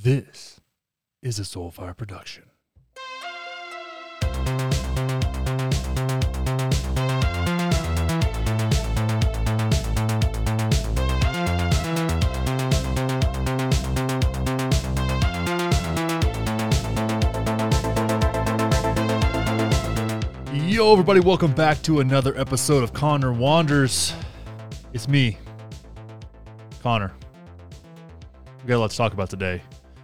This is a Soulfire production. Yo, everybody, welcome back to another episode of Connor Wanders. It's me, Connor. We got a lot to talk about today.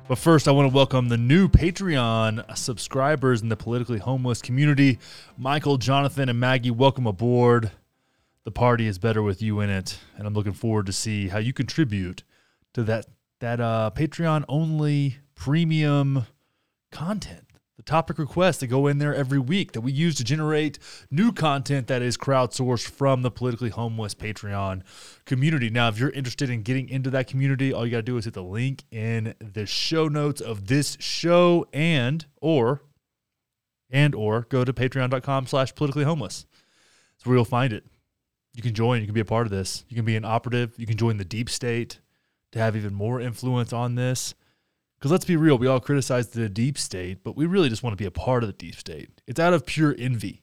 But first, I want to welcome the new Patreon subscribers in the Politically Homeless community. Michael, Jonathan, and Maggie, welcome aboard. The party is better with you in it, and I'm looking forward to see how you contribute to that Patreon-only premium content. The topic requests that go in there every week that we use to generate new content that is crowdsourced from the Politically Homeless Patreon community. Now, if you're interested in getting into that community, all you got to do is hit the link in the show notes of this show and or go to patreon.com/politicallyhomeless. That's where you'll find it. You can join. You can be a part of this. You can be an operative. You can join the deep state to have even more influence on this. Because let's be real, we all criticize the deep state, but we really just want to be a part of the deep state. It's out of pure envy,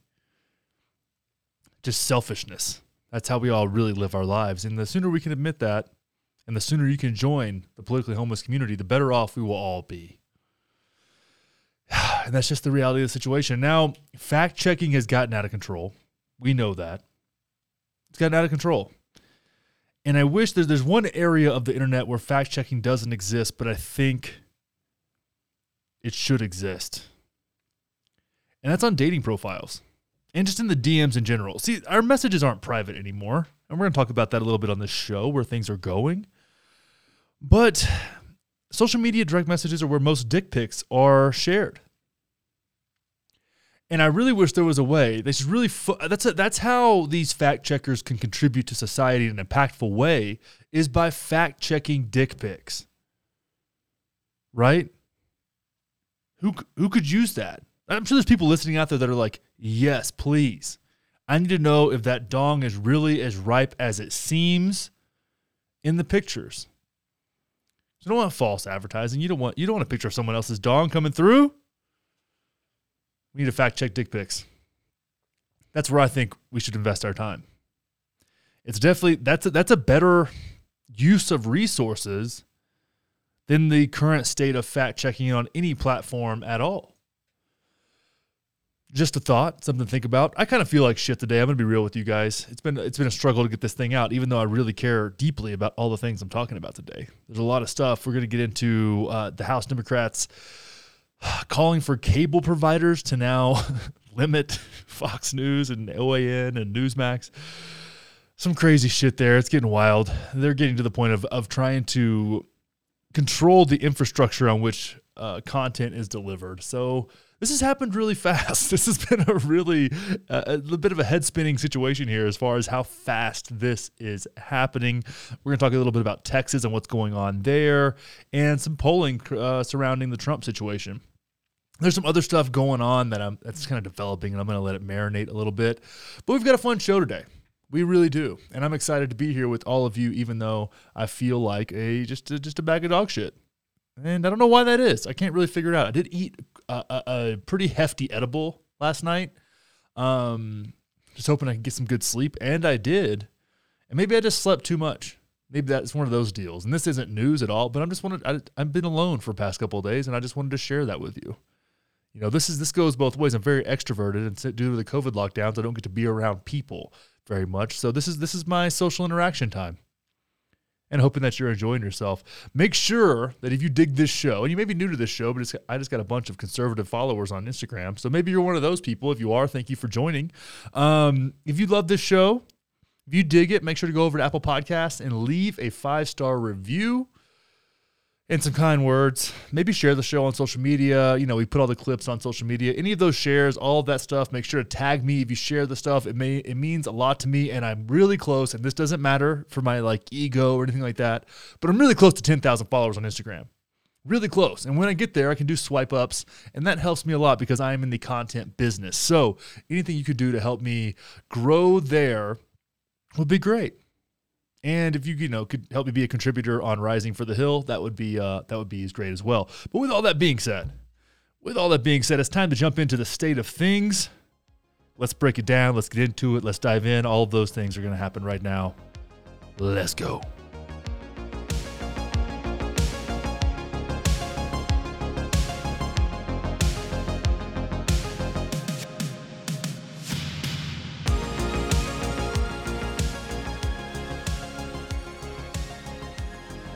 just selfishness. That's how we all really live our lives. And the sooner we can admit that, and the sooner you can join the Politically Homeless community, the better off we will all be. And that's just the reality of the situation. Now, fact-checking has gotten out of control. We know that. It's gotten out of control. And I wish there's one area of the internet where fact-checking doesn't exist, but I think it should exist. And that's on dating profiles and just in the DMs in general. See, our messages aren't private anymore. And we're going to talk about that a little bit on this show, where things are going. But social media direct messages are where most dick pics are shared. And I really wish there was a way. They should really that's how these fact checkers can contribute to society in an impactful way, is by fact checking dick pics. Right? Who could use that? I'm sure there's people listening out there that are like, yes, please. I need to know if that dong is really as ripe as it seems in the pictures. So you don't want false advertising. You don't want a picture of someone else's dong coming through. We need to fact check dick pics. That's where I think we should invest our time. It's definitely that's a better use of resources than the current state of fact-checking on any platform at all. Just a thought, something to think about. I kind of feel like shit today. I'm going to be real with you guys. It's been a struggle to get this thing out, even though I really care deeply about all the things I'm talking about today. There's a lot of stuff. We're going to get into the House Democrats calling for cable providers to now limit Fox News and OAN and Newsmax. Some crazy shit there. It's getting wild. They're getting to the point of trying to control the infrastructure on which content is delivered. So this has happened really fast. This has been a really a bit of a head-spinning situation here as far as how fast this is happening. We're going to talk a little bit about Texas and what's going on there, and some polling surrounding the Trump situation. There's some other stuff going on that's kind of developing, and I'm going to let it marinate a little bit. But we've got a fun show today. We really do. And I'm excited to be here with all of you, even though I feel like just a bag of dog shit. And I don't know why that is. I can't really figure it out. I did eat a pretty hefty edible last night. Just hoping I could get some good sleep. And I did. And maybe I just slept too much. Maybe that's one of those deals. And this isn't news at all, but I've been alone for the past couple of days, and I just wanted to share that with you. You know, this goes both ways. I'm very extroverted, and due to the COVID lockdowns, I don't get to be around people very much. So this is my social interaction time, and hoping that you're enjoying yourself. Make sure that if you dig this show, and you may be new to this show, but I just got a bunch of conservative followers on Instagram. So maybe you're one of those people. If you are, thank you for joining. If you love this show, if you dig it, make sure to go over to Apple Podcasts and leave a 5-star review and some kind words. Maybe share the show on social media. You know, we put all the clips on social media. Any of those shares, all of that stuff, make sure to tag me if you share the stuff. It means a lot to me, and I'm really close, and this doesn't matter for my, ego or anything like that, but I'm really close to 10,000 followers on Instagram. Really close. And when I get there, I can do swipe ups, and that helps me a lot because I am in the content business. So anything you could do to help me grow there would be great. And if you, could help me be a contributor on Rising for the Hill, that would be as great as well. But with all that being said, it's time to jump into the state of things. Let's break it down. Let's get into it. Let's dive in. All of those things are going to happen right now. Let's go.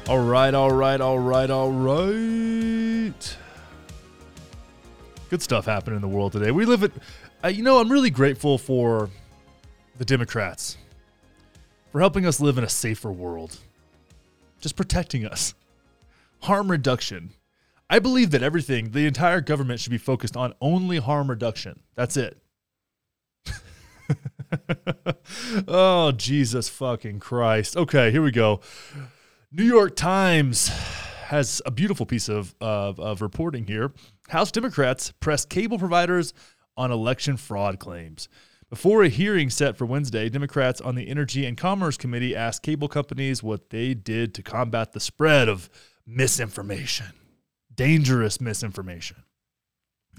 All right. Good stuff happening in the world today. We live at, I'm really grateful for the Democrats for helping us live in a safer world, just protecting us, harm reduction. I believe that the entire government should be focused on only harm reduction. That's it. Oh, Jesus fucking Christ. Okay, here we go. New York Times has a beautiful piece of reporting here. House Democrats press cable providers on election fraud claims. Before a hearing set for Wednesday, Democrats on the Energy and Commerce Committee asked cable companies what they did to combat the spread of misinformation, dangerous misinformation,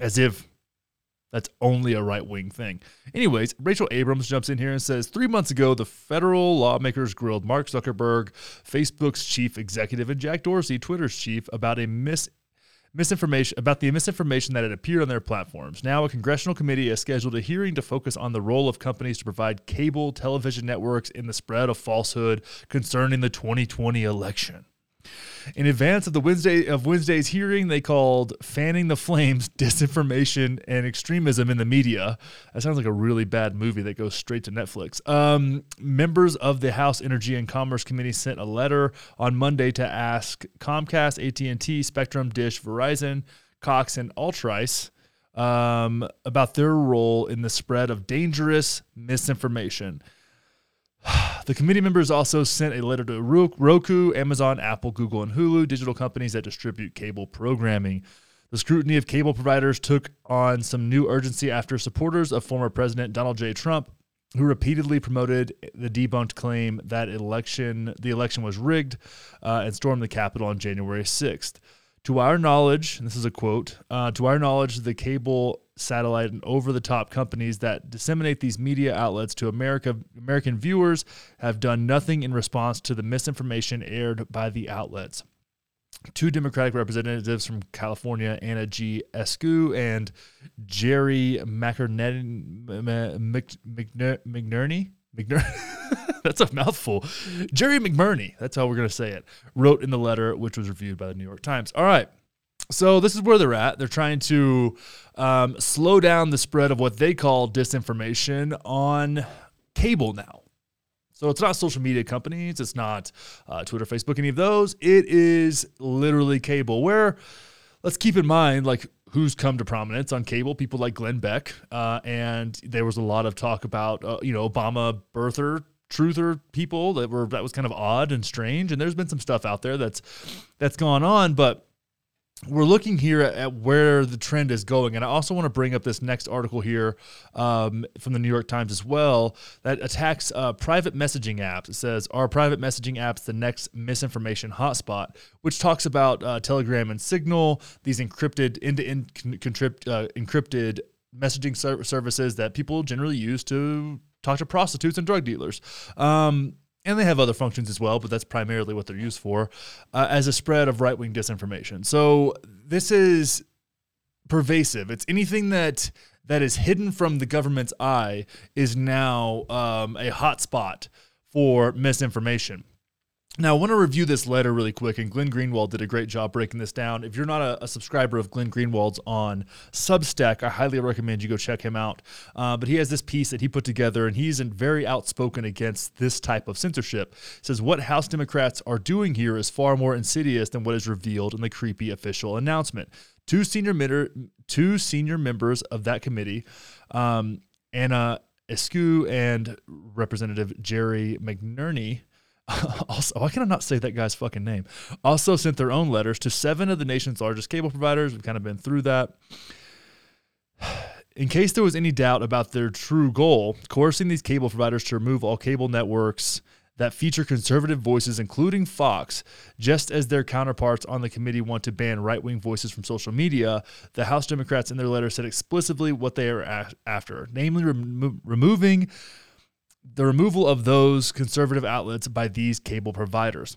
as if that's only a right-wing thing. Anyways, Rachel Abrams jumps in here and says, 3 months ago, the federal lawmakers grilled Mark Zuckerberg, Facebook's chief executive, and Jack Dorsey, Twitter's chief, about the misinformation that had appeared on their platforms. Now, a congressional committee has scheduled a hearing to focus on the role of companies to provide cable television networks in the spread of falsehood concerning the 2020 election. In advance of Wednesday's hearing, they called fanning the flames disinformation and extremism in the media. That sounds like a really bad movie that goes straight to Netflix. Members of the House Energy and Commerce Committee sent a letter on Monday to ask Comcast, AT&T, Spectrum, Dish, Verizon, Cox, and Altice about their role in the spread of dangerous misinformation. The committee members also sent a letter to Roku, Amazon, Apple, Google, and Hulu, digital companies that distribute cable programming. The scrutiny of cable providers took on some new urgency after supporters of former President Donald J. Trump, who repeatedly promoted the debunked claim that the election was rigged, and stormed the Capitol on January 6th. To our knowledge, and this is a quote, the cable, satellite, and over-the-top companies that disseminate these media outlets to American viewers have done nothing in response to the misinformation aired by the outlets. Two Democratic representatives from California, Anna G. Escu and Jerry McNerney. That's a mouthful. Jerry McNerney, that's how we're going to say it, wrote in the letter, which was reviewed by the New York Times. All right. So this is where they're at. They're trying to slow down the spread of what they call disinformation on cable now. So it's not social media companies. It's not Twitter, Facebook, any of those. It is literally cable, where let's keep in mind, like, who's come to prominence on cable, people like Glenn Beck. And there was a lot of talk about, Obama birther, truther people that was kind of odd and strange. And there's been some stuff out there that's gone on, but we're looking here at where the trend is going. And I also want to bring up this next article here from the New York Times as well, that attacks private messaging apps. It says, are private messaging apps the next misinformation hotspot? Which talks about Telegram and Signal, these encrypted, end-to-end encrypted messaging services that people generally use to talk to prostitutes and drug dealers. And they have other functions as well, but that's primarily what they're used for, as a spread of right-wing disinformation. So this is pervasive. It's anything that is hidden from the government's eye is now a hotspot for misinformation. Now, I want to review this letter really quick, and Glenn Greenwald did a great job breaking this down. If you're not a subscriber of Glenn Greenwald's on Substack, I highly recommend you go check him out. But he has this piece that he put together, and he's very outspoken against this type of censorship. It says, what House Democrats are doing here is far more insidious than what is revealed in the creepy official announcement. Two senior members of that committee, Anna Escu and Representative Jerry McNerney, also, why can I not say that guy's fucking name? Also sent their own letters to 7 of the nation's largest cable providers. We've kind of been through that. In case there was any doubt about their true goal, coercing these cable providers to remove all cable networks that feature conservative voices, including Fox. Just as their counterparts on the committee want to ban right-wing voices from social media, the House Democrats in their letter said explicitly what they are after, namely removal of those conservative outlets by these cable providers.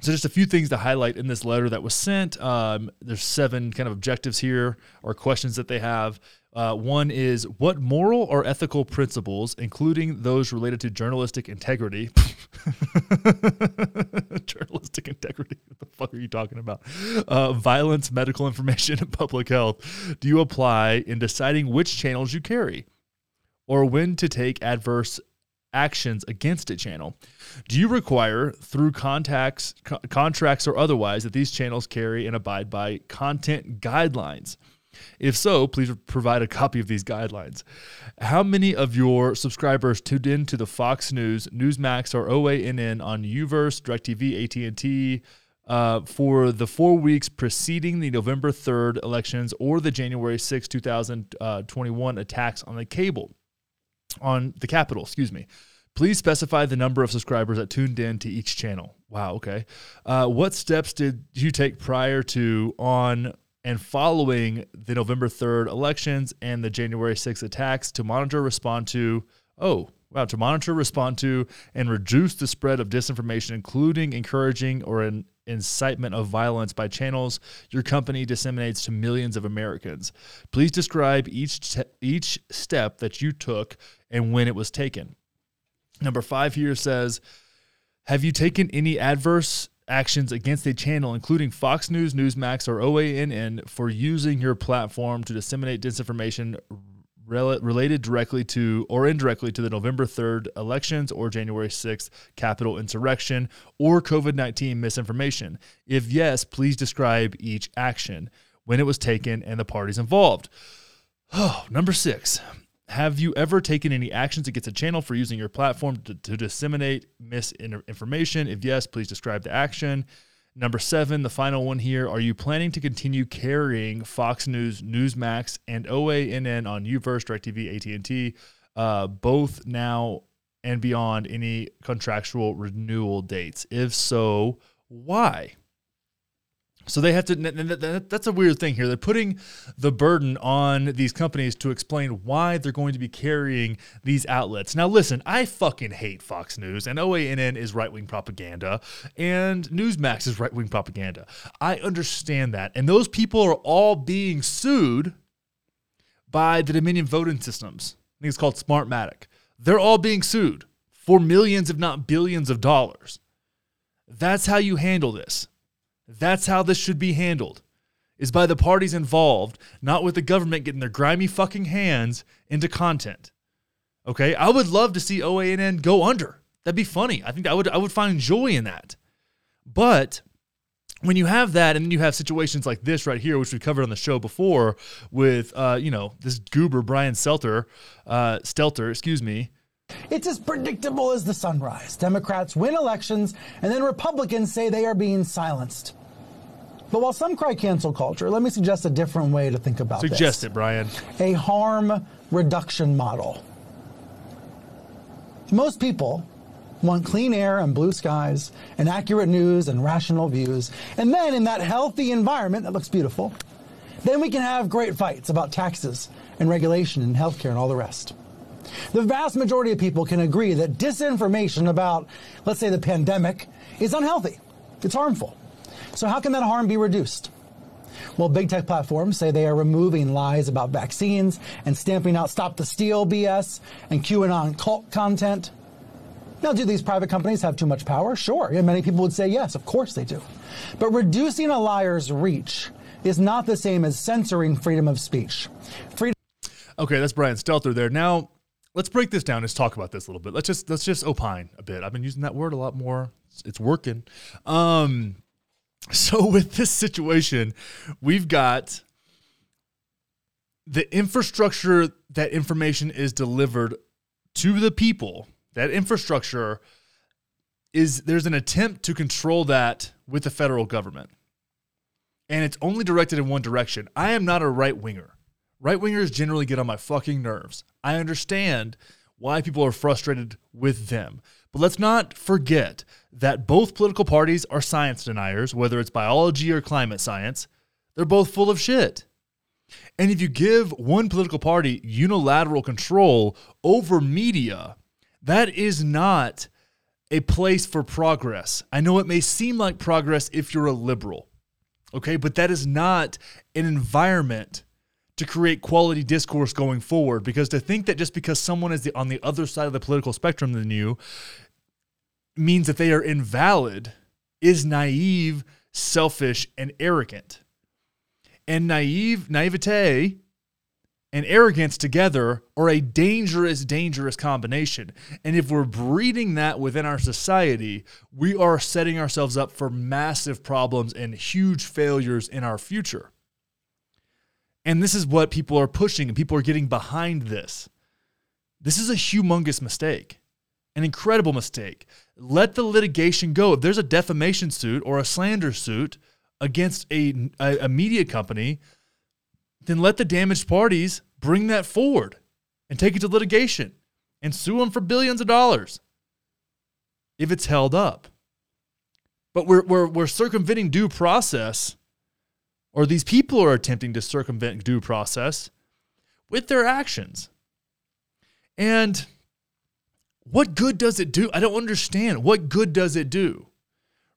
So just a few things to highlight in this letter that was sent. There's 7 kind of objectives here or questions that they have. One is, what moral or ethical principles, including those related to journalistic integrity, journalistic integrity, what the fuck are you talking about? Violence, medical information, and public health, do you apply in deciding which channels you carry or when to take adverse actions against a channel? Do you require through contracts or otherwise that these channels carry and abide by content guidelines? If so, please provide a copy of these guidelines. How many of your subscribers tuned in to the Fox News, Newsmax, or OANN on YouVerse, DirecTV, AT&T for the 4 weeks preceding the November 3rd elections or the January 6, 2021 attacks on the Capitol, Please specify the number of subscribers that tuned in to each channel. Wow, okay. What steps did you take prior to, on, and following the November 3rd elections and the January 6th attacks to monitor, respond to, to monitor, respond to, and reduce the spread of disinformation, including encouraging or an incitement of violence by channels your company disseminates to millions of Americans? Please describe each step that you took and when it was taken. Number 5 here says, have you taken any adverse actions against a channel, including Fox News, Newsmax, or OANN, for using your platform to disseminate disinformation related directly to or indirectly to the November 3rd elections or January 6th Capitol insurrection or COVID-19 misinformation? If yes, please describe each action, when it was taken, and the parties involved. Number 6. Have you ever taken any actions against a channel for using your platform to disseminate misinformation? If yes, please describe the action. Number 7, the final one here. Are you planning to continue carrying Fox News, Newsmax, and OANN on YouVerse, DirecTV, AT&T, both now and beyond any contractual renewal dates? If so, why? So they have to, that's a weird thing here. They're putting the burden on these companies to explain why they're going to be carrying these outlets. Now, listen, I fucking hate Fox News, and OANN is right-wing propaganda, and Newsmax is right-wing propaganda. I understand that. And those people are all being sued by the Dominion voting systems. I think it's called Smartmatic. They're all being sued for millions, if not billions of dollars. That's how you handle this. That's how this should be handled, is by the parties involved, not with the government getting their grimy fucking hands into content. Okay, I would love to see OANN go under. That'd be funny. I think I would find joy in that. But when you have that, and then you have situations like this right here, which we covered on the show before, with this goober Brian Stelter. It's as predictable as the sunrise. Democrats win elections, and then Republicans say they are being silenced. But while some cry cancel culture, let me suggest a different way to think about this. Suggest it, Brian. A harm reduction model. Most people want clean air and blue skies and accurate news and rational views. And then in that healthy environment that looks beautiful, then we can have great fights about taxes and regulation and healthcare and all the rest. The vast majority of people can agree that disinformation about, let's say, the pandemic is unhealthy. It's harmful. So how can that harm be reduced? Well, big tech platforms say they are removing lies about vaccines and stamping out Stop the Steal BS and QAnon cult content. Now, do these private companies have too much power? Sure. And many people would say yes, of course they do. But reducing a liar's reach is not the same as censoring freedom of speech. Okay, that's Brian Stelter there. Now, let's break this down. Let's talk about this a little bit. Let's just opine a bit. I've been using that word a lot more. It's working. So with this situation, we've got the infrastructure that information is delivered to the people. That infrastructure there's an attempt to control that with the federal government. And it's only directed in one direction. I am not a right winger. Right wingers generally get on my fucking nerves. I understand why people are frustrated with them. But let's not forget that both political parties are science deniers, whether it's biology or climate science. They're both full of shit. And if you give one political party unilateral control over media, that is not a place for progress. I know it may seem like progress if you're a liberal, okay? But that is not an environment to create quality discourse going forward, because to think that just because someone is on the other side of the political spectrum than you means that they are invalid is naive, selfish, and arrogant. And naivete and arrogance together are a dangerous, dangerous combination. And if we're breeding that within our society, we are setting ourselves up for massive problems and huge failures in our future. And this is what people are pushing, and people are getting behind this. This is a humongous mistake, an incredible mistake. Let the litigation go. If there's a defamation suit or a slander suit against a media company, then let the damaged parties bring that forward and take it to litigation and sue them for billions of dollars if it's held up. But we're circumventing due process, or these people are attempting to circumvent due process with their actions. And what good does it do? I don't understand. What good does it do?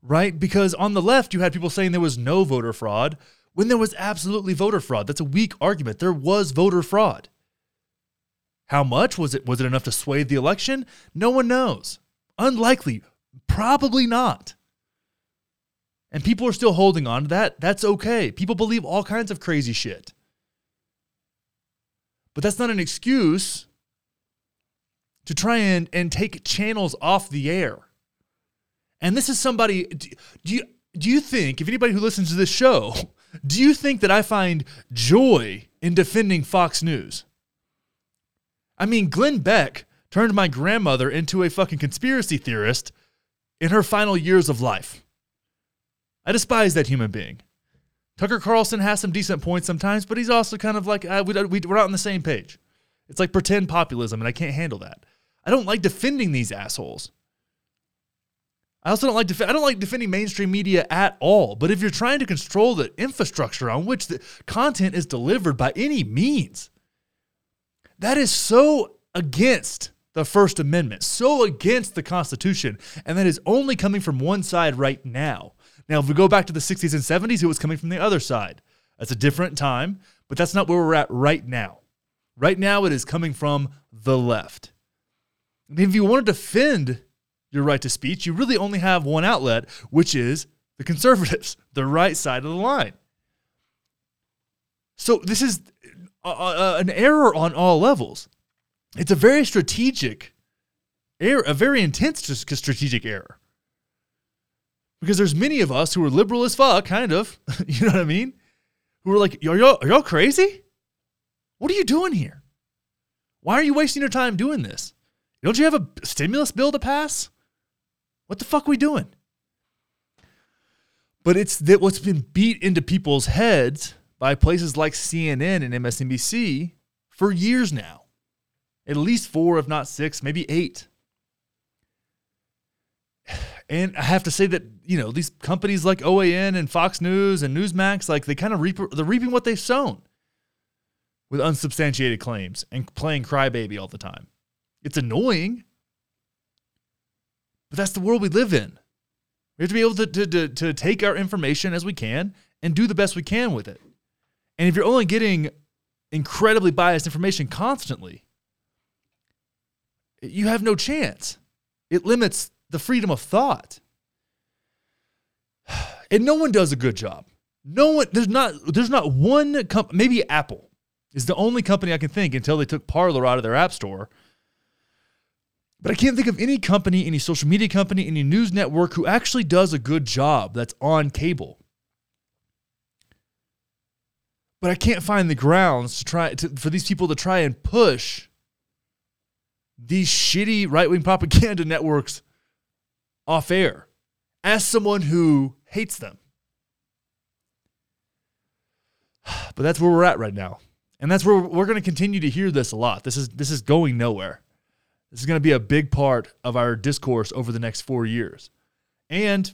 Right? Because on the left, you had people saying there was no voter fraud when there was absolutely voter fraud. That's a weak argument. There was voter fraud. How much was it? Was it enough to sway the election? No one knows. Unlikely. Probably not. And people are still holding on to that. That's okay. People believe all kinds of crazy shit. But that's not an excuse to try and take channels off the air. And this is somebody, do you think, if anybody who listens to this show, do you think that I find joy in defending Fox News? I mean, Glenn Beck turned my grandmother into a fucking conspiracy theorist in her final years of life. I despise that human being. Tucker Carlson has some decent points sometimes, but he's also kind of like, we're not on the same page. It's like pretend populism, and I can't handle that. I don't like defending these assholes. I also don't like defending mainstream media at all. But if you're trying to control the infrastructure on which the content is delivered by any means, that is so against the First Amendment, so against the Constitution, and that is only coming from one side right now. Now, if we go back to the 60s and 70s, it was coming from the other side. That's a different time, but that's not where we're at right now. Right now, it is coming from the left. And if you want to defend your right to speech, you really only have one outlet, which is the conservatives, the right side of the line. So this is an error on all levels. It's a very strategic error, a very intense strategic error. Because there's many of us who are liberal as fuck, kind of, you know what I mean? Who are like, are y'all crazy? What are you doing here? Why are you wasting your time doing this? Don't you have a stimulus bill to pass? What the fuck are we doing? But it's that what's been beat into people's heads by places like CNN and MSNBC for years now. At least 4, if not 6, maybe 8. And I have to say that, you know, these companies like OAN and Fox News and Newsmax, like they kind of they're reaping what they've sown with unsubstantiated claims and playing crybaby all the time. It's annoying, but that's the world we live in. We have to be able to take our information as we can and do the best we can with it. And if you're only getting incredibly biased information constantly, you have no chance. It limits the freedom of thought. And no one does a good job. No one, there's not one company, maybe Apple is the only company I can think until they took Parler out of their app store. But I can't think of any company, any social media company, any news network who actually does a good job that's on cable. But I can't find the grounds to for these people to try and push these shitty right-wing propaganda networks off air as someone who hates them. But that's where we're at right now. And that's where we're going to continue to hear this a lot. This is going nowhere. This is going to be a big part of our discourse over the next 4 years. And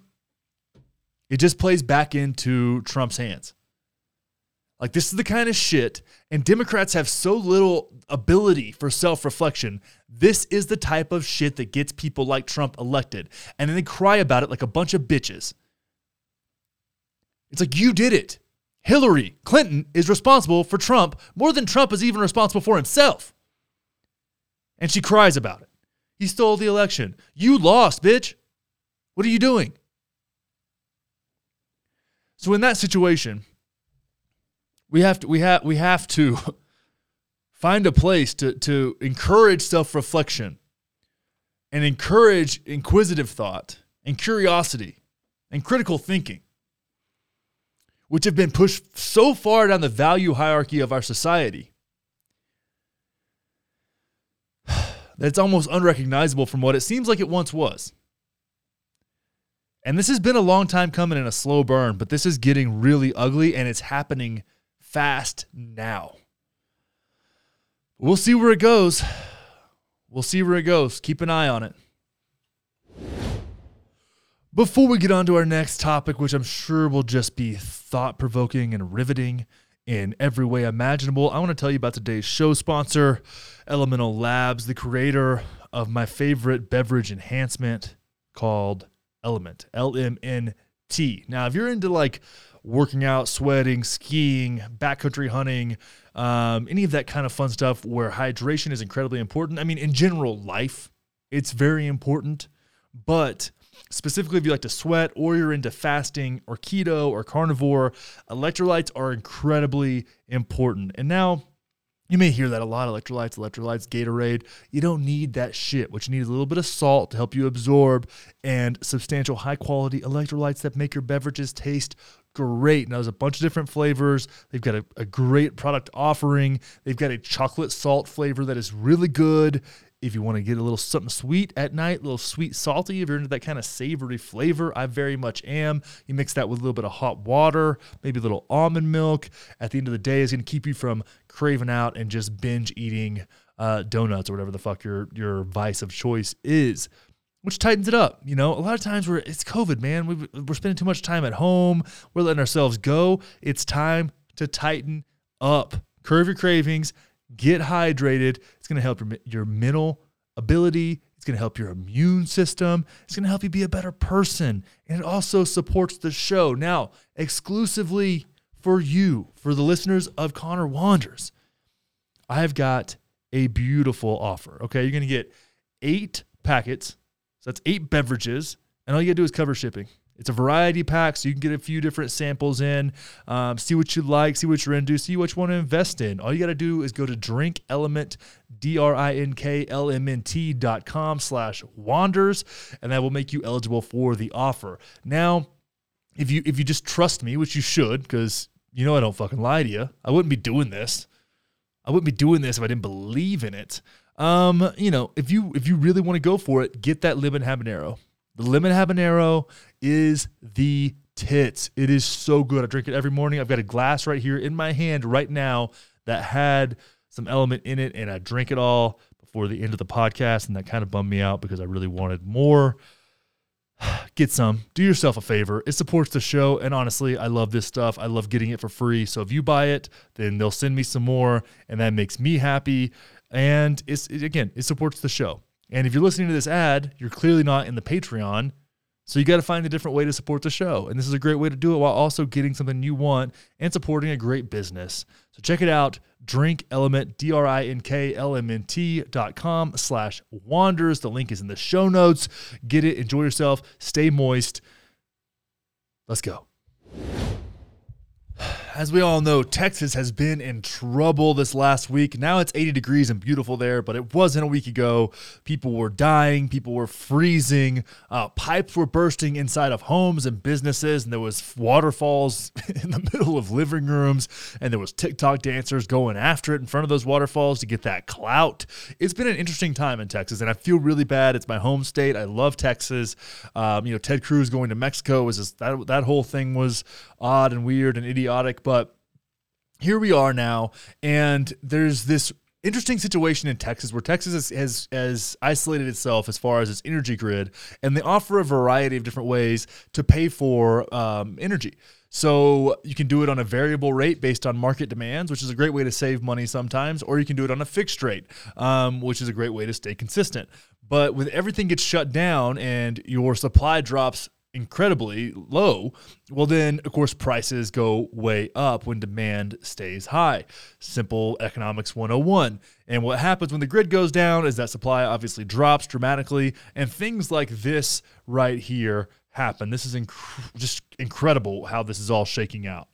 it just plays back into Trump's hands. Like, this is the kind of shit, and Democrats have so little ability for self-reflection. This is the type of shit that gets people like Trump elected. And then they cry about it like a bunch of bitches. It's like, you did it. Hillary Clinton is responsible for Trump more than Trump is even responsible for himself. And she cries about it. He stole the election. You lost, bitch. What are you doing? So in that situation, we have to find a place to encourage self-reflection and encourage inquisitive thought and curiosity and critical thinking, which have been pushed so far down the value hierarchy of our society that it's almost unrecognizable from what it seems like it once was. And this has been a long time coming and a slow burn, but this is getting really ugly, and it's happening fast now. We'll see where it goes. We'll see where it goes. Keep an eye on it. Before we get on to our next topic, which I'm sure will just be thought-provoking and riveting in every way imaginable, I want to tell you about today's show sponsor, Elemental Labs, the creator of my favorite beverage enhancement called LMNT, LMNT. Now, if you're into like working out, sweating, skiing, backcountry hunting, any of that kind of fun stuff where hydration is incredibly important. I mean, in general, life, it's very important. But specifically, if you like to sweat or you're into fasting or keto or carnivore, electrolytes are incredibly important. And now you may hear that a lot, electrolytes, Gatorade. You don't need that shit. What you need is a little bit of salt to help you absorb and substantial high-quality electrolytes that make your beverages taste great. Now, there's a bunch of different flavors. They've got a great product offering. They've got a chocolate salt flavor that is really good. If you want to get a little something sweet at night, a little sweet salty, if you're into that kind of savory flavor, I very much am. You mix that with a little bit of hot water, maybe a little almond milk. At the end of the day, it's going to keep you from craving out and just binge eating donuts or whatever the fuck your vice of choice is. Which tightens it up, you know. A lot of times it's COVID, man. We're spending too much time at home. We're letting ourselves go. It's time to tighten up. Curb your cravings. Get hydrated. It's going to help your mental ability. It's going to help your immune system. It's going to help you be a better person. And it also supports the show. Now, exclusively for you, for the listeners of Connor Wanders, I've got a beautiful offer. Okay, you're going to get 8 packets. So that's 8 beverages, and all you got to do is cover shipping. It's a variety pack, so you can get a few different samples in, see what you like, see what you're into, see what you want to invest in. All you got to do is go to drinklmnt, drinklmnt.com/wanders, and that will make you eligible for the offer. Now, if you just trust me, which you should, because you know I don't fucking lie to you. I wouldn't be doing this. I wouldn't be doing this if I didn't believe in it. You know, if you really want to go for it, get that lemon habanero. The lemon habanero is the tits. It is so good. I drink it every morning. I've got a glass right here in my hand right now that had some element in it, and I drank it all before the end of the podcast, and that kind of bummed me out because I really wanted more. Get some. Do yourself a favor. It supports the show, and honestly, I love this stuff. I love getting it for free, so if you buy it, then they'll send me some more, and that makes me happy. And it supports the show. And if you're listening to this ad, you're clearly not in the Patreon. So you got to find a different way to support the show. And this is a great way to do it while also getting something you want and supporting a great business. So check it out. Drink Element, drinklmnt.com/wanders. The link is in the show notes. Get it. Enjoy yourself. Stay moist. Let's go. As we all know, Texas has been in trouble this last week. Now it's 80 degrees and beautiful there, but it wasn't a week ago. People were dying. People were freezing. Pipes were bursting inside of homes and businesses, and there was waterfalls in the middle of living rooms, and there was TikTok dancers going after it in front of those waterfalls to get that clout. It's been an interesting time in Texas, and I feel really bad. It's my home state. I love Texas. You know, Ted Cruz going to Mexico was just, that whole thing was odd and weird and idiotic. But here we are now, and there's this interesting situation in Texas, where Texas has isolated itself as far as its energy grid, and they offer a variety of different ways to pay for energy. So you can do it on a variable rate based on market demands, which is a great way to save money sometimes, or you can do it on a fixed rate, which is a great way to stay consistent. But when everything gets shut down and your supply drops incredibly low, well then, of course, prices go way up when demand stays high. Simple economics 101. And what happens when the grid goes down is that supply obviously drops dramatically, and things like this right here happen. This is just incredible how this is all shaking out.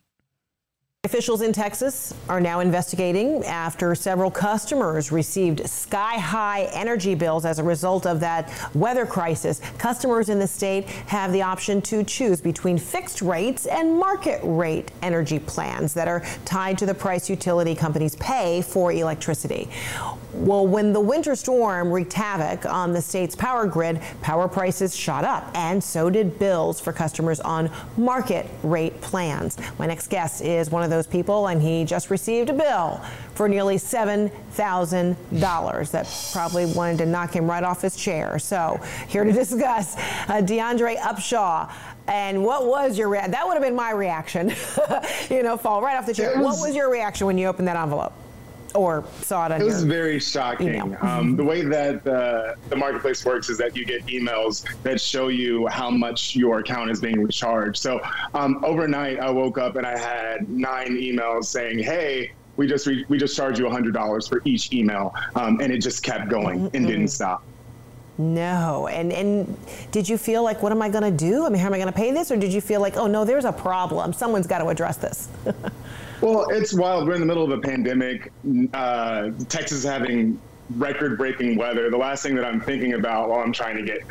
Officials in Texas are now investigating after several customers received sky-high energy bills as a result of that weather crisis. Customers in the state have the option to choose between fixed rates and market rate energy plans that are tied to the price utility companies pay for electricity. Well, when the winter storm wreaked havoc on the state's power grid, power prices shot up, and so did bills for customers on market rate plans. My next guest is one of those people, and he just received a bill for nearly $7,000 that probably wanted to knock him right off his chair. So here to discuss DeAndre Upshaw. And what was your reaction? That would have been my reaction, fall right off the chair. What was your reaction when you opened that envelope or saw it on your email? It was very shocking. The way that the marketplace works is that you get emails that show you how much your account is being recharged. So overnight, I woke up and I had 9 emails saying, hey, we just charged you $100 for each email. And it just kept going and didn't stop. No. And did you feel like, what am I going to do? I mean, how am I going to pay this? Or did you feel like, oh, no, there's a problem. Someone's got to address this. Well, it's wild. We're in the middle of a pandemic. Texas is having record-breaking weather. The last thing that I'm thinking about while I'm trying to get,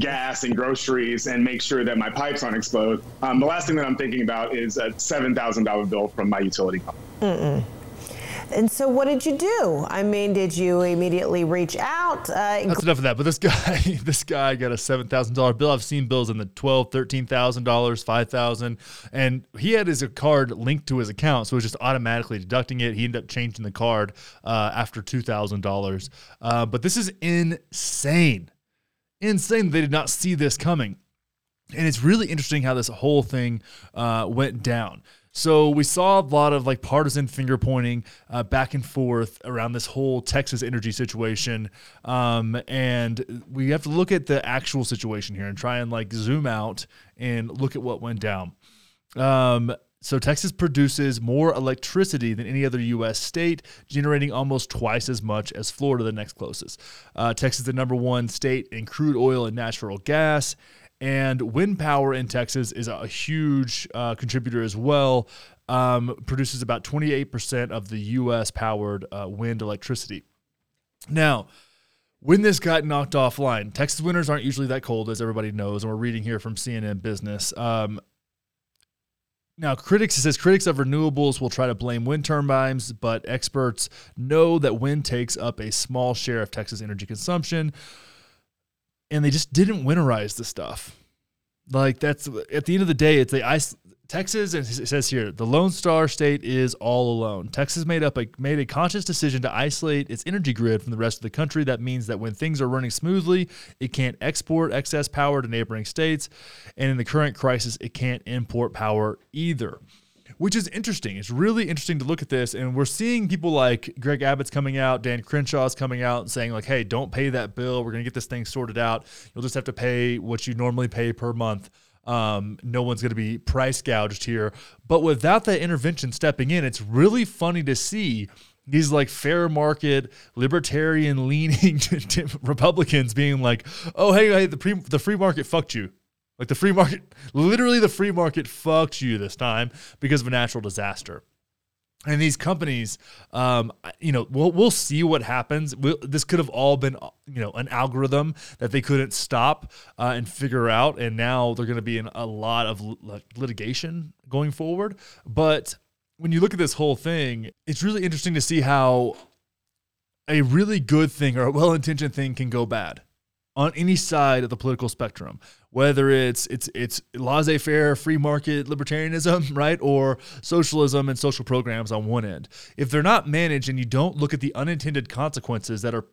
gas and groceries and make sure that my pipes don't explode, the last thing that I'm thinking about is a $7,000 bill from my utility company. And so what did you do? I mean, did you immediately reach out? That's enough of that. But this guy got a $7,000 bill. I've seen bills in the $12,000, $13,000, $5,000. And he had his card linked to his account, so it was just automatically deducting it. He ended up changing the card after $2,000. But this is insane. Insane. They did not see this coming. And it's really interesting how this whole thing went down. So we saw a lot of partisan finger pointing back and forth around this whole Texas energy situation. And we have to look at the actual situation here and try and zoom out and look at what went down. So Texas produces more electricity than any other U.S. state, generating almost twice as much as Florida, the next closest. Texas is the number one state in crude oil and natural gas. And wind power in Texas is a huge contributor as well, produces about 28% of the U.S.-powered wind electricity. Now, when this got knocked offline, Texas winters aren't usually that cold, as everybody knows, and we're reading here from CNN Business. Now, critics of renewables will try to blame wind turbines, but experts know that wind takes up a small share of Texas energy consumption. And they just didn't winterize the stuff. That's at the end of the day, it's Texas, and it says here, the Lone Star State is all alone. Texas made a conscious decision to isolate its energy grid from the rest of the country. That means that when things are running smoothly, it can't export excess power to neighboring states. And in the current crisis, it can't import power either. Which is interesting. It's really interesting to look at this. And we're seeing people like Greg Abbott's coming out, Dan Crenshaw's coming out and saying hey, don't pay that bill. We're going to get this thing sorted out. You'll just have to pay what you normally pay per month. No one's going to be price gouged here. But without that intervention stepping in, it's really funny to see these fair market, libertarian leaning Republicans being oh, hey, the free market fucked you. The free market, literally the free market fucked you this time because of a natural disaster. And these companies, we'll see what happens. This could have all been, an algorithm that they couldn't stop and figure out. And now they're going to be in a lot of litigation going forward. But when you look at this whole thing, it's really interesting to see how a really good thing or a well-intentioned thing can go bad on any side of the political spectrum, whether it's laissez-faire, free market libertarianism, right, or socialism and social programs on one end. If they're not managed and you don't look at the unintended consequences that are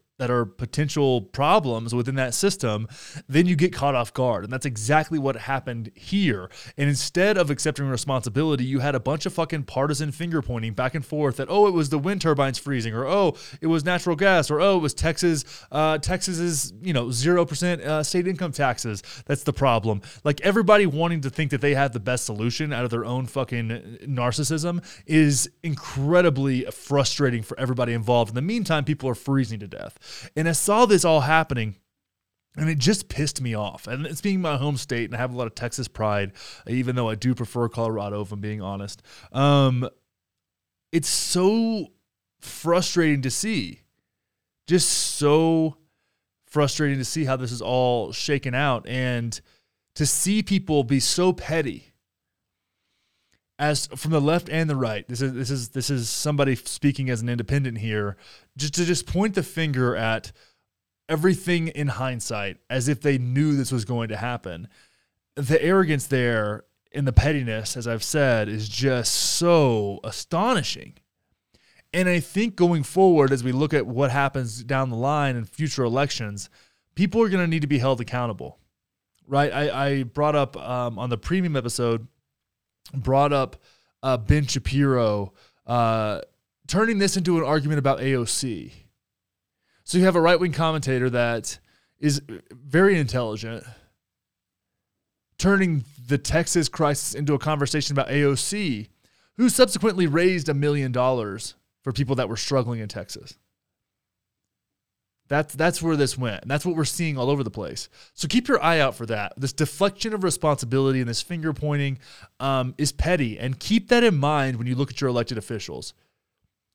potential problems within that system, then you get caught off guard. And that's exactly what happened here. And instead of accepting responsibility, you had a bunch of fucking partisan finger pointing back and forth that, oh, it was the wind turbines freezing, or, oh, it was natural gas, or, oh, it was Texas's 0% state income taxes. That's the problem. Like, everybody wanting to think that they have the best solution out of their own fucking narcissism is incredibly frustrating for everybody involved. In the meantime, people are freezing to death. And I saw this all happening, and it just pissed me off. And it's being my home state, and I have a lot of Texas pride, even though I do prefer Colorado, if I'm being honest. It's so frustrating to see. Just so frustrating to see how this is all shaken out, and to see people be so petty. As from the left and the right, this is somebody speaking as an independent here, just to point the finger at everything in hindsight as if they knew this was going to happen. The arrogance there and the pettiness, as I've said, is just so astonishing. And I think going forward, as we look at what happens down the line in future elections, people are going to need to be held accountable, right? I brought up on the premium episode. Ben Shapiro, turning this into an argument about AOC. So you have a right-wing commentator that is very intelligent, turning the Texas crisis into a conversation about AOC, who subsequently raised $1 million for people that were struggling in Texas. That's where this went, and that's what we're seeing all over the place. So keep your eye out for that. This deflection of responsibility and this finger pointing is petty, and keep that in mind when you look at your elected officials.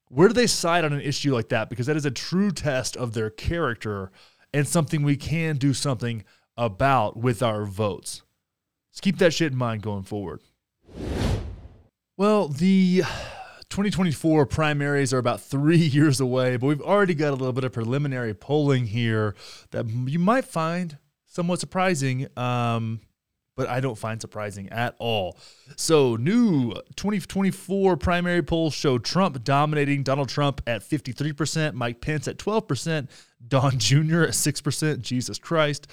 Where do they side on an issue like that? Because that is a true test of their character and something we can do something about with our votes. So keep that shit in mind going forward. Well, the 2024 primaries are about 3 years away, but we've already got a little bit of preliminary polling here that you might find somewhat surprising, but I don't find surprising at all. So new 2024 primary polls show Trump dominating, Donald Trump at 53%, Mike Pence at 12%, Don Jr. at 6%, Jesus Christ,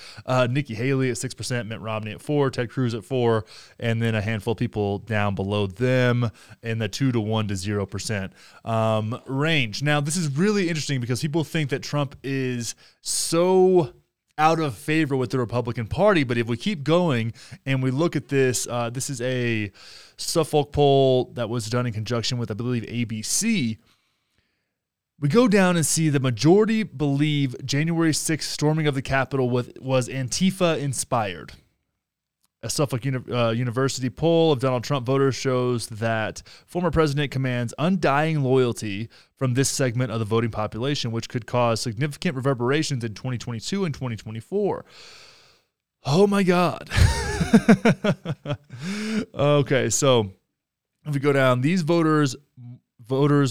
Nikki Haley at 6%, Mitt Romney at 4%, Ted Cruz at 4%, and then a handful of people down below them in the 2 to 1 to 0% range. Now, this is really interesting because people think that Trump is so out of favor with the Republican Party, but if we keep going and we look at this, this is a Suffolk poll that was done in conjunction with, I believe, ABC. We go down and see the majority believe January 6th storming of the Capitol was Antifa-inspired. A Suffolk University poll of Donald Trump voters shows that former president commands undying loyalty from this segment of the voting population, which could cause significant reverberations in 2022 and 2024. Oh, my God. Okay, so if we go down, these voters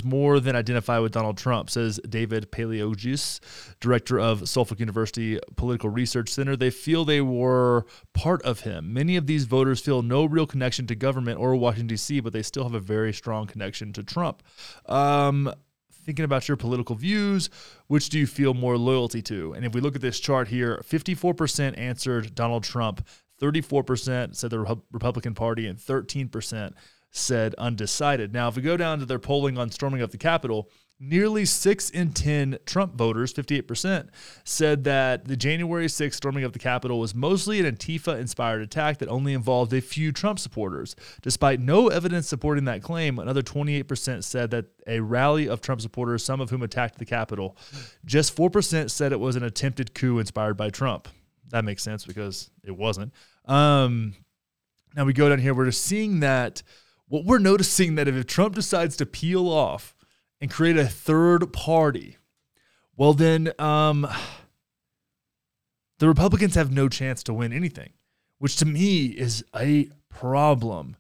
more than identify with Donald Trump, says David Paleologus, director of Suffolk University Political Research Center. They feel they were part of him. Many of these voters feel no real connection to government or Washington, D.C., but they still have a very strong connection to Trump. Thinking about your political views, which do you feel more loyalty to? And if we look at this chart here, 54% answered Donald Trump, 34% said the Republican Party, and 13% said undecided. Now, if we go down to their polling on storming of the Capitol, nearly 6 in 10 Trump voters, 58%, said that the January 6th storming of the Capitol was mostly an Antifa-inspired attack that only involved a few Trump supporters. Despite no evidence supporting that claim, another 28% said that a rally of Trump supporters, some of whom attacked the Capitol. Just 4% said it was an attempted coup inspired by Trump. That makes sense because it wasn't. Now we go down here, we're just seeing that what we're noticing that if Trump decides to peel off and create a third party, well then the Republicans have no chance to win anything, which to me is a problem.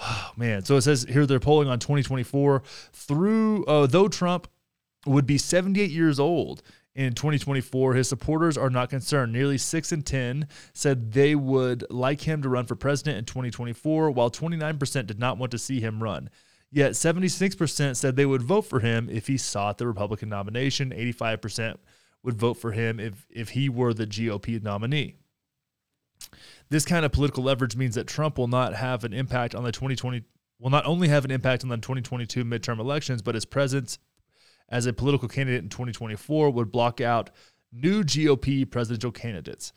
Oh, man. So it says here they're polling on 2024 though Trump would be 78 years old in 2024, his supporters are not concerned. Nearly 6 in 10 said they would like him to run for president in 2024, while 29% did not want to see him run. Yet 76% said they would vote for him if he sought the Republican nomination. 85% would vote for him if he were the GOP nominee. This kind of political leverage means that Trump will not have an impact on the 2020 will not only have an impact on the 2022 midterm elections, but his presence as a political candidate in 2024 would block out new GOP presidential candidates.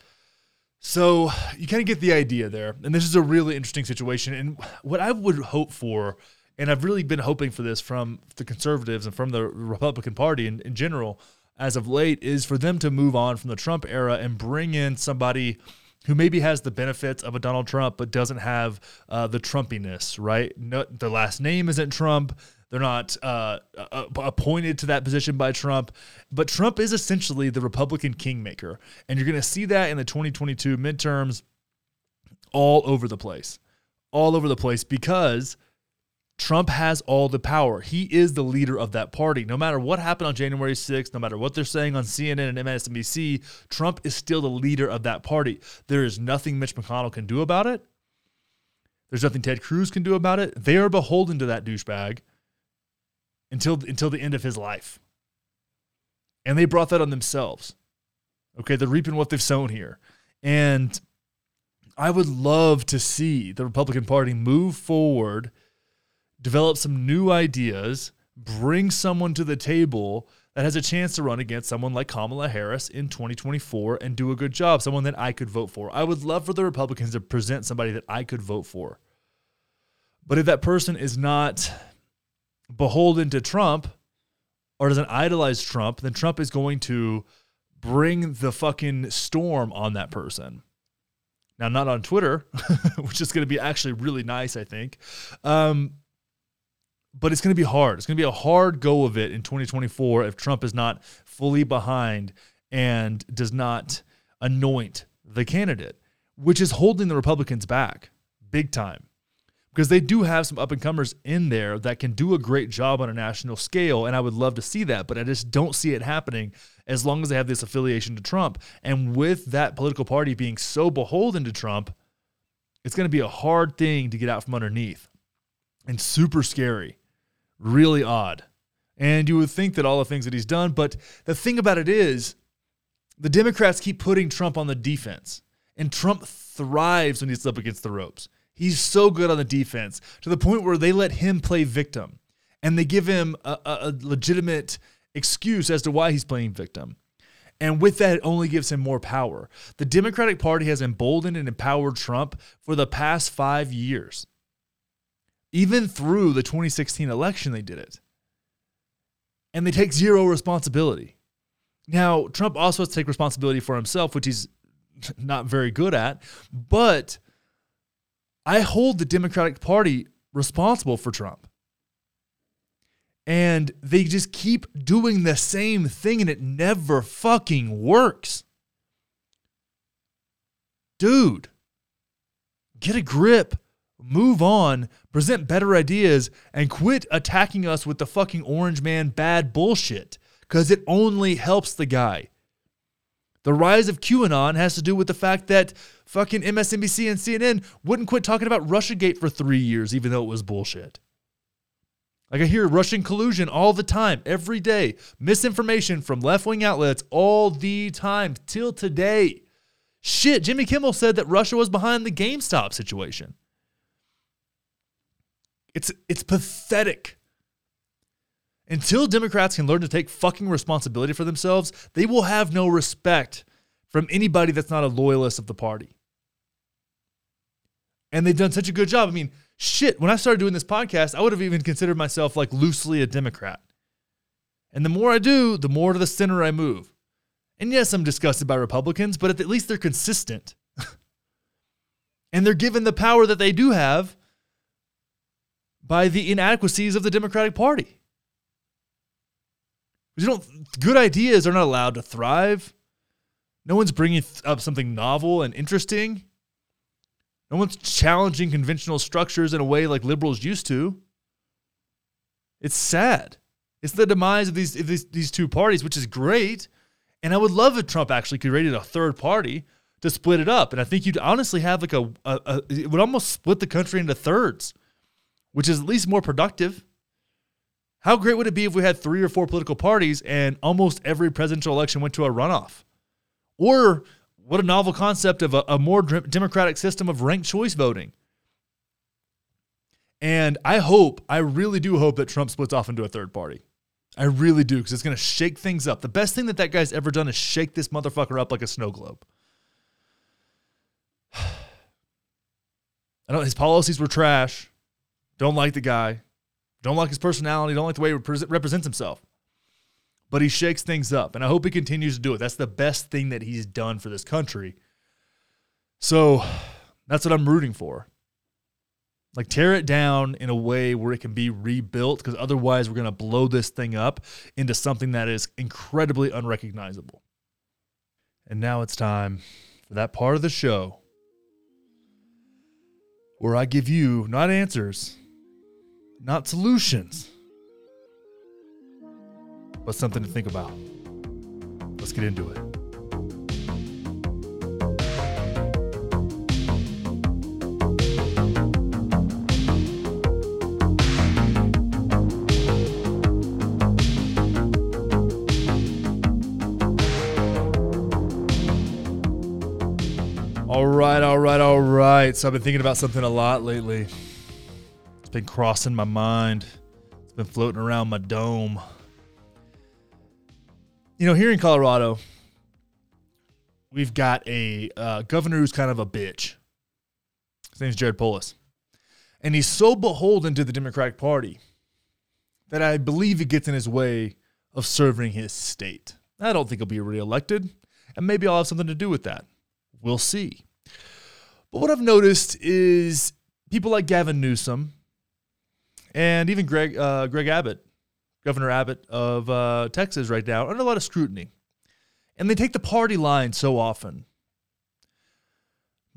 So you kind of get the idea there. And this is a really interesting situation. And what I would hope for, and I've really been hoping for this from the conservatives and from the Republican Party in general as of late, is for them to move on from the Trump era and bring in somebody who maybe has the benefits of a Donald Trump but doesn't have the Trumpiness, right? No, their last name isn't Trump. They're not appointed to that position by Trump. But Trump is essentially the Republican kingmaker, and you're going to see that in the 2022 midterms all over the place because Trump has all the power. He is the leader of that party. No matter what happened on January 6th, no matter what they're saying on CNN and MSNBC, Trump is still the leader of that party. There is nothing Mitch McConnell can do about it. There's nothing Ted Cruz can do about it. They are beholden to that douchebag until the end of his life. And they brought that on themselves. Okay, they're reaping what they've sown here. And I would love to see the Republican Party move forward, develop some new ideas, bring someone to the table that has a chance to run against someone like Kamala Harris in 2024 and do a good job, someone that I could vote for. I would love for the Republicans to present somebody that I could vote for. But if that person is not beholden to Trump or doesn't idolize Trump, then Trump is going to bring the fucking storm on that person. Now, not on Twitter, which is going to be actually really nice, I think. But it's going to be hard. It's going to be a hard go of it in 2024 if Trump is not fully behind and does not anoint the candidate, which is holding the Republicans back big time because they do have some up-and-comers in there that can do a great job on a national scale, and I would love to see that, but I just don't see it happening as long as they have this affiliation to Trump. And with that political party being so beholden to Trump, it's going to be a hard thing to get out from underneath and super scary. Really odd. And you would think that all the things that he's done, but the thing about it is the Democrats keep putting Trump on the defense, and Trump thrives when he's up against the ropes. He's so good on the defense to the point where they let him play victim, and they give him a legitimate excuse as to why he's playing victim. And with that, it only gives him more power. The Democratic Party has emboldened and empowered Trump for the past 5 years. Even through the 2016 election, they did it. And they take zero responsibility. Now, Trump also has to take responsibility for himself, which he's not very good at. But I hold the Democratic Party responsible for Trump. And they just keep doing the same thing, and it never fucking works. Dude, get a grip. Move on, present better ideas, and quit attacking us with the fucking orange man bad bullshit, because it only helps the guy. The rise of QAnon has to do with the fact that fucking MSNBC and CNN wouldn't quit talking about Russiagate for 3 years, even though it was bullshit. Like I hear Russian collusion all the time, every day. Misinformation from left-wing outlets all the time, till today. Shit, Jimmy Kimmel said that Russia was behind the GameStop situation. It's pathetic. Until Democrats can learn to take fucking responsibility for themselves, they will have no respect from anybody that's not a loyalist of the party. And they've done such a good job. I mean, shit, when I started doing this podcast, I would have even considered myself like loosely a Democrat. And the more I do, the more to the center I move. And yes, I'm disgusted by Republicans, but at least they're consistent. And they're given the power that they do have by the inadequacies of the Democratic Party. Good ideas are not allowed to thrive. No one's bringing up something novel and interesting. No one's challenging conventional structures in a way like liberals used to. It's sad. It's the demise of these two parties, which is great. And I would love if Trump actually created a third party to split it up. And I think you'd honestly have like it would almost split the country into thirds, which is at least more productive. How great would it be if we had 3 or 4 political parties and almost every presidential election went to a runoff? Or what a novel concept of a more democratic system of ranked choice voting. And I really do hope that Trump splits off into a third party. I really do, because it's going to shake things up. The best thing that guy's ever done is shake this motherfucker up like a snow globe. I know his policies were trash. Don't like the guy. Don't like his personality. Don't like the way he represents himself. But he shakes things up, and I hope he continues to do it. That's the best thing that he's done for this country. So that's what I'm rooting for. Like, tear it down in a way where it can be rebuilt, because otherwise we're going to blow this thing up into something that is incredibly unrecognizable. And now it's time for that part of the show where I give you not answers, not solutions, but something to think about. Let's get into it. All right. So I've been thinking about something a lot lately. It's been crossing my mind. It's been floating around my dome. You know, here in Colorado, we've got a governor who's kind of a bitch. His name's Jared Polis. And he's so beholden to the Democratic Party that I believe it gets in his way of serving his state. I don't think he'll be reelected, and maybe I'll have something to do with that. We'll see. But what I've noticed is people like Gavin Newsom and even Greg Abbott, Governor Abbott of Texas right now, under a lot of scrutiny. And they take the party line so often.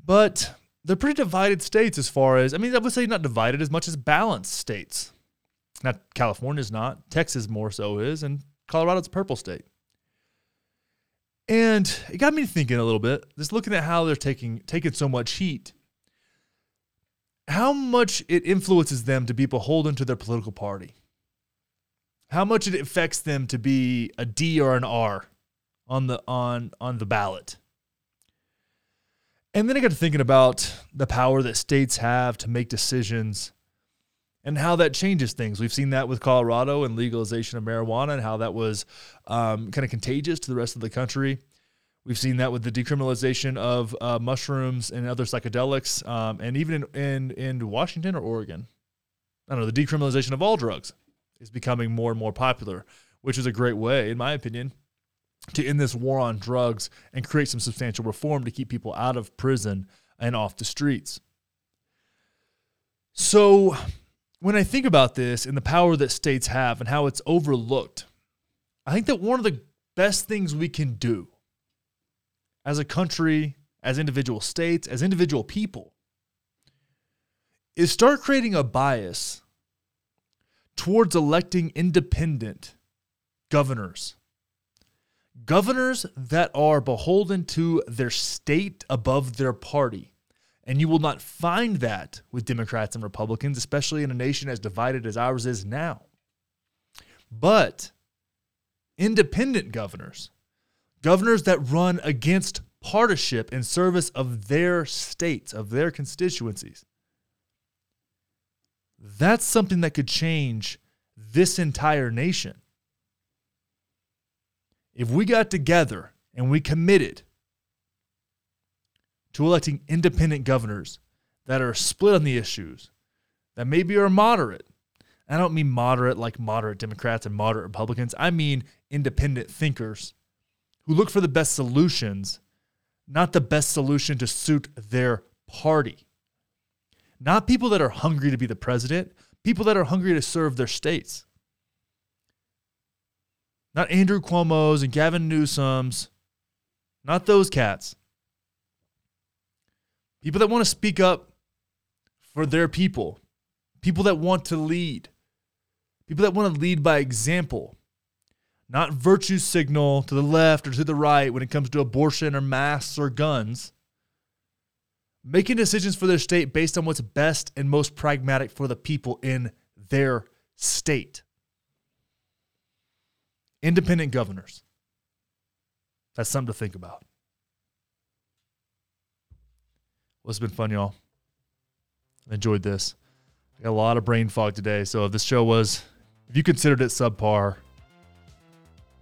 But they're pretty divided states as far as, I mean, I would say not divided as much as balanced states. Now, California's not. Texas more so is. And Colorado's a purple state. And it got me thinking a little bit, just looking at how they're taking so much heat, how much it influences them to be beholden to their political party, how much it affects them to be a D or an R on the ballot. And then I got to thinking about the power that states have to make decisions and how that changes things. We've seen that with Colorado and legalization of marijuana and how that was kind of contagious to the rest of the country. We've seen that with the decriminalization of mushrooms and other psychedelics, and even in Washington or Oregon. I don't know, the decriminalization of all drugs is becoming more and more popular, which is a great way, in my opinion, to end this war on drugs and create some substantial reform to keep people out of prison and off the streets. So when I think about this and the power that states have and how it's overlooked, I think that one of the best things we can do as a country, as individual states, as individual people, is start creating a bias towards electing independent governors. Governors that are beholden to their state above their party. And you will not find that with Democrats and Republicans, especially in a nation as divided as ours is now. But independent governors, governors that run against partisanship in service of their states, of their constituencies, that's something that could change this entire nation. If we got together and we committed to electing independent governors that are split on the issues, that maybe are moderate. I don't mean moderate like moderate Democrats and moderate Republicans. I mean independent thinkers who look for the best solutions, not the best solution to suit their party. Not people that are hungry to be the president, people that are hungry to serve their states. Not Andrew Cuomo's and Gavin Newsom's, not those cats. People that want to speak up for their people. People that want to lead. People that want to lead by example. not virtue signal to the left or to the right when it comes to abortion or masks or guns, making decisions for their state based on what's best and most pragmatic for the people in their state. Independent governors. That's something to think about. Well, it's been fun, y'all. I enjoyed this. I got a lot of brain fog today, so if this show was, if you considered it subpar,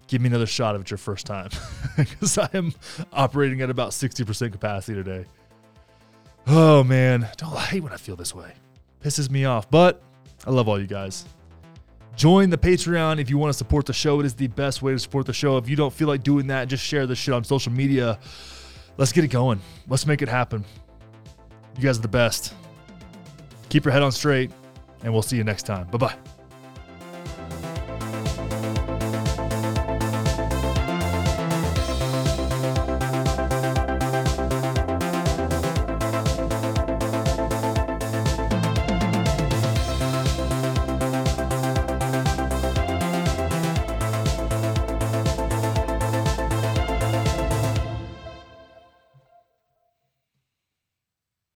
give me another shot of it your first time because I am operating at about 60% capacity today. Oh, man. I hate when I feel this way. Pisses me off, but I love all you guys. Join the Patreon if you want to support the show. It is the best way to support the show. If you don't feel like doing that, just share this shit on social media. Let's get it going. Let's make it happen. You guys are the best. Keep your head on straight, and we'll see you next time. Bye-bye.